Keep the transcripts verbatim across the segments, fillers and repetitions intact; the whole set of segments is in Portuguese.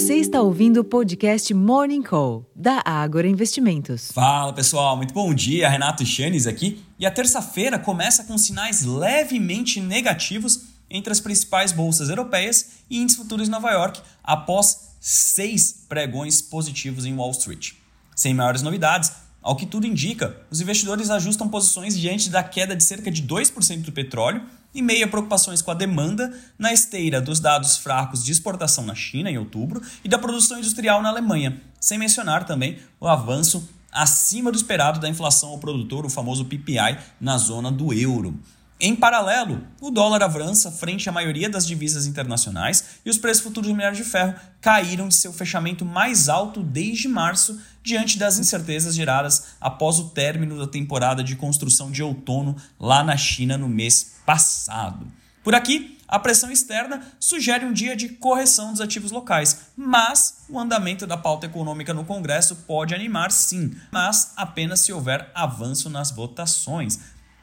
Você está ouvindo o podcast Morning Call, da Ágora Investimentos. Fala pessoal, muito bom dia, Renato Chanes aqui. E a terça-feira começa com sinais levemente negativos entre as principais bolsas europeias e índices futuros em Nova York, após seis pregões positivos em Wall Street. Sem maiores novidades, ao que tudo indica, os investidores ajustam posições diante da queda de cerca de dois por cento do petróleo, em meio a preocupações com a demanda na esteira dos dados fracos de exportação na China em outubro e da produção industrial na Alemanha, sem mencionar também o avanço acima do esperado da inflação ao produtor, o famoso P P I, na zona do euro. Em paralelo, o dólar avança frente à maioria das divisas internacionais e os preços futuros do minério de ferro caíram de seu fechamento mais alto desde março diante das incertezas geradas após o término da temporada de construção de outono lá na China no mês passado. Por aqui, a pressão externa sugere um dia de correção dos ativos locais, mas o andamento da pauta econômica no Congresso pode animar sim, mas apenas se houver avanço nas votações.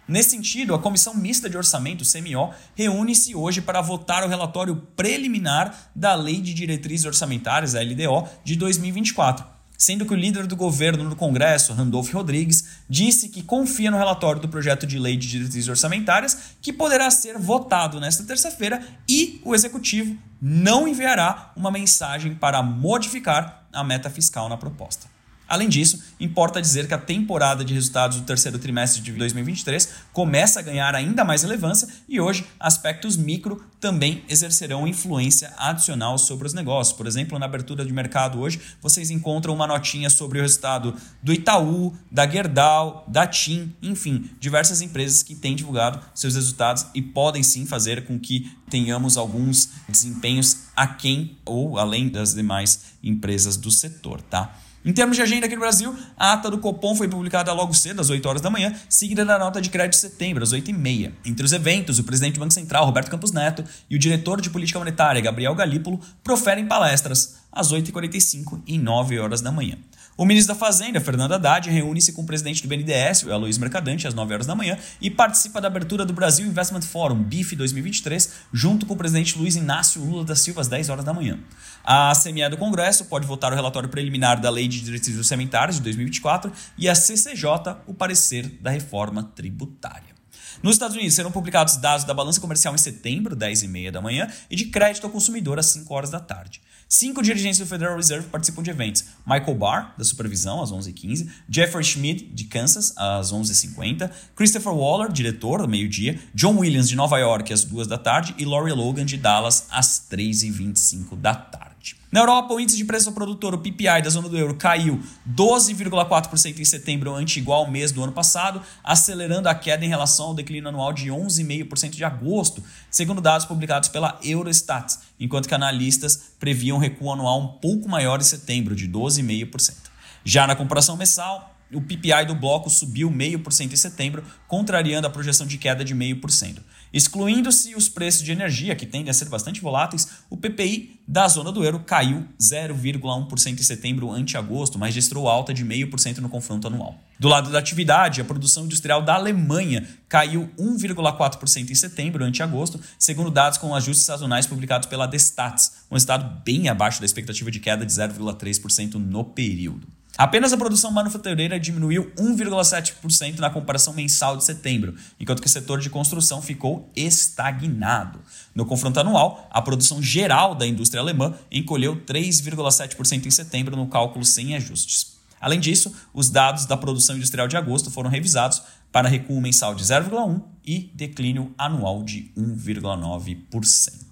Nesse sentido, a Comissão Mista de Orçamento, C M O, reúne-se hoje para votar o relatório preliminar da Lei de Diretrizes Orçamentárias, a L D O, de dois mil e vinte e quatro, sendo que o líder do governo no Congresso, Randolfo Rodrigues, disse que confia no relatório do projeto de Lei de Diretrizes Orçamentárias, que poderá ser votado nesta terça-feira, e o Executivo não enviará uma mensagem para modificar a meta fiscal na proposta. Além disso, importa dizer que a temporada de resultados do terceiro trimestre de dois mil e vinte e três começa a ganhar ainda mais relevância e hoje aspectos micro também exercerão influência adicional sobre os negócios. Por exemplo, na abertura de mercado hoje, vocês encontram uma notinha sobre o resultado do Itaú, da Gerdau, da TIM, enfim, diversas empresas que têm divulgado seus resultados e podem sim fazer com que tenhamos alguns desempenhos aquém ou além das demais empresas do setor, tá? Em termos de agenda aqui no Brasil, a ata do Copom foi publicada logo cedo, às oito horas da manhã, seguida da nota de crédito de setembro, às oito e meia. Entre os eventos, o presidente do Banco Central, Roberto Campos Neto, e o diretor de Política Monetária, Gabriel Galípolo, proferem palestras às oito e quarenta e cinco e nove horas da manhã. O ministro da Fazenda, Fernando Haddad, reúne-se com o presidente do B N D E S, o Aloysio Mercadante, às nove horas da manhã e participa da abertura do Brasil Investment Forum, B I F dois mil e vinte e três, junto com o presidente Luiz Inácio Lula da Silva, às dez horas da manhã. A C M E do Congresso pode votar o relatório preliminar da Lei de Diretrizes Orçamentárias de dois mil e vinte e quatro e a C C J o parecer da reforma tributária. Nos Estados Unidos serão publicados dados da balança comercial em setembro, dez e meia da manhã, e de crédito ao consumidor às cinco horas da tarde. Cinco dirigentes do Federal Reserve participam de eventos. Michael Barr, da supervisão, às onze e quinze, Jeffrey Schmidt, de Kansas, às onze e cinquenta, Christopher Waller, diretor, ao meio-dia, John Williams, de Nova York, às duas da tarde, e Laurie Logan, de Dallas, às três e vinte e cinco da tarde. Na Europa, o índice de preço ao produtor, o P P I, da zona do euro, caiu doze vírgula quatro por cento em setembro, ante igual ao mês do ano passado, acelerando a queda em relação ao declínio anual de onze vírgula cinco por cento de agosto, segundo dados publicados pela Eurostat, enquanto que analistas previam um recuo anual um pouco maior em setembro, de doze vírgula cinco por cento. Já na comparação mensal, o P P I do bloco subiu zero vírgula cinco por cento em setembro, contrariando a projeção de queda de zero vírgula cinco por cento. Excluindo-se os preços de energia, que tendem a ser bastante voláteis, o P P I da zona do euro caiu zero vírgula um por cento em setembro ante agosto, mas registrou alta de zero vírgula cinco por cento no confronto anual. Do lado da atividade, a produção industrial da Alemanha caiu um vírgula quatro por cento em setembro ante agosto, segundo dados com ajustes sazonais publicados pela Destats, um estado bem abaixo da expectativa de queda de zero vírgula três por cento no período. Apenas a produção manufatureira diminuiu um vírgula sete por cento na comparação mensal de setembro, enquanto que o setor de construção ficou estagnado. No confronto anual, a produção geral da indústria alemã encolheu três vírgula sete por cento em setembro no cálculo sem ajustes. Além disso, os dados da produção industrial de agosto foram revisados para recuo mensal de zero vírgula um por cento e declínio anual de um vírgula nove por cento.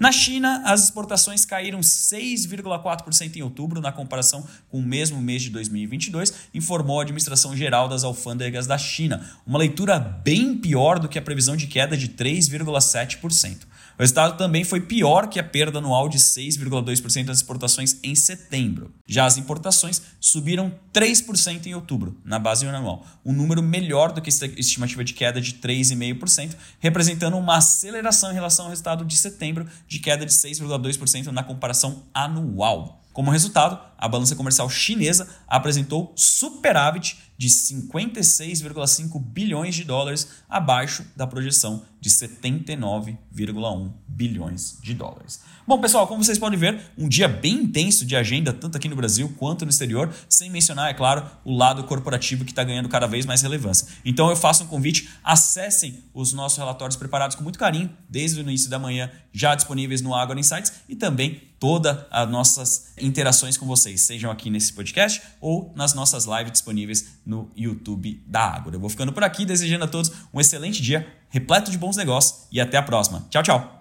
Na China, as exportações caíram seis vírgula quatro por cento em outubro na comparação com o mesmo mês de dois mil e vinte e dois, informou a Administração Geral das Alfândegas da China, uma leitura bem pior do que a previsão de queda de três vírgula sete por cento. O resultado também foi pior que a perda anual de seis vírgula dois por cento das exportações em setembro. Já as importações subiram três por cento em outubro, na base anual, um número melhor do que a estimativa de queda de três vírgula cinco por cento, representando uma aceleração em relação ao resultado de setembro, de queda de seis vírgula dois por cento na comparação anual. Como resultado, a balança comercial chinesa apresentou superávit de cinquenta e seis vírgula cinco bilhões de dólares, abaixo da projeção de setenta e nove vírgula um bilhões de dólares. Bom, pessoal, como vocês podem ver, um dia bem intenso de agenda, tanto aqui no Brasil quanto no exterior, sem mencionar, é claro, o lado corporativo que está ganhando cada vez mais relevância. Então eu faço um convite, acessem os nossos relatórios preparados com muito carinho, desde o início da manhã, já disponíveis no Ágora Insights, e também todas as nossas interações com vocês, sejam aqui nesse podcast ou nas nossas lives disponíveis no YouTube da Ágora. Eu vou ficando por aqui, desejando a todos um excelente dia, repleto de bons negócios, e até a próxima. Tchau, tchau!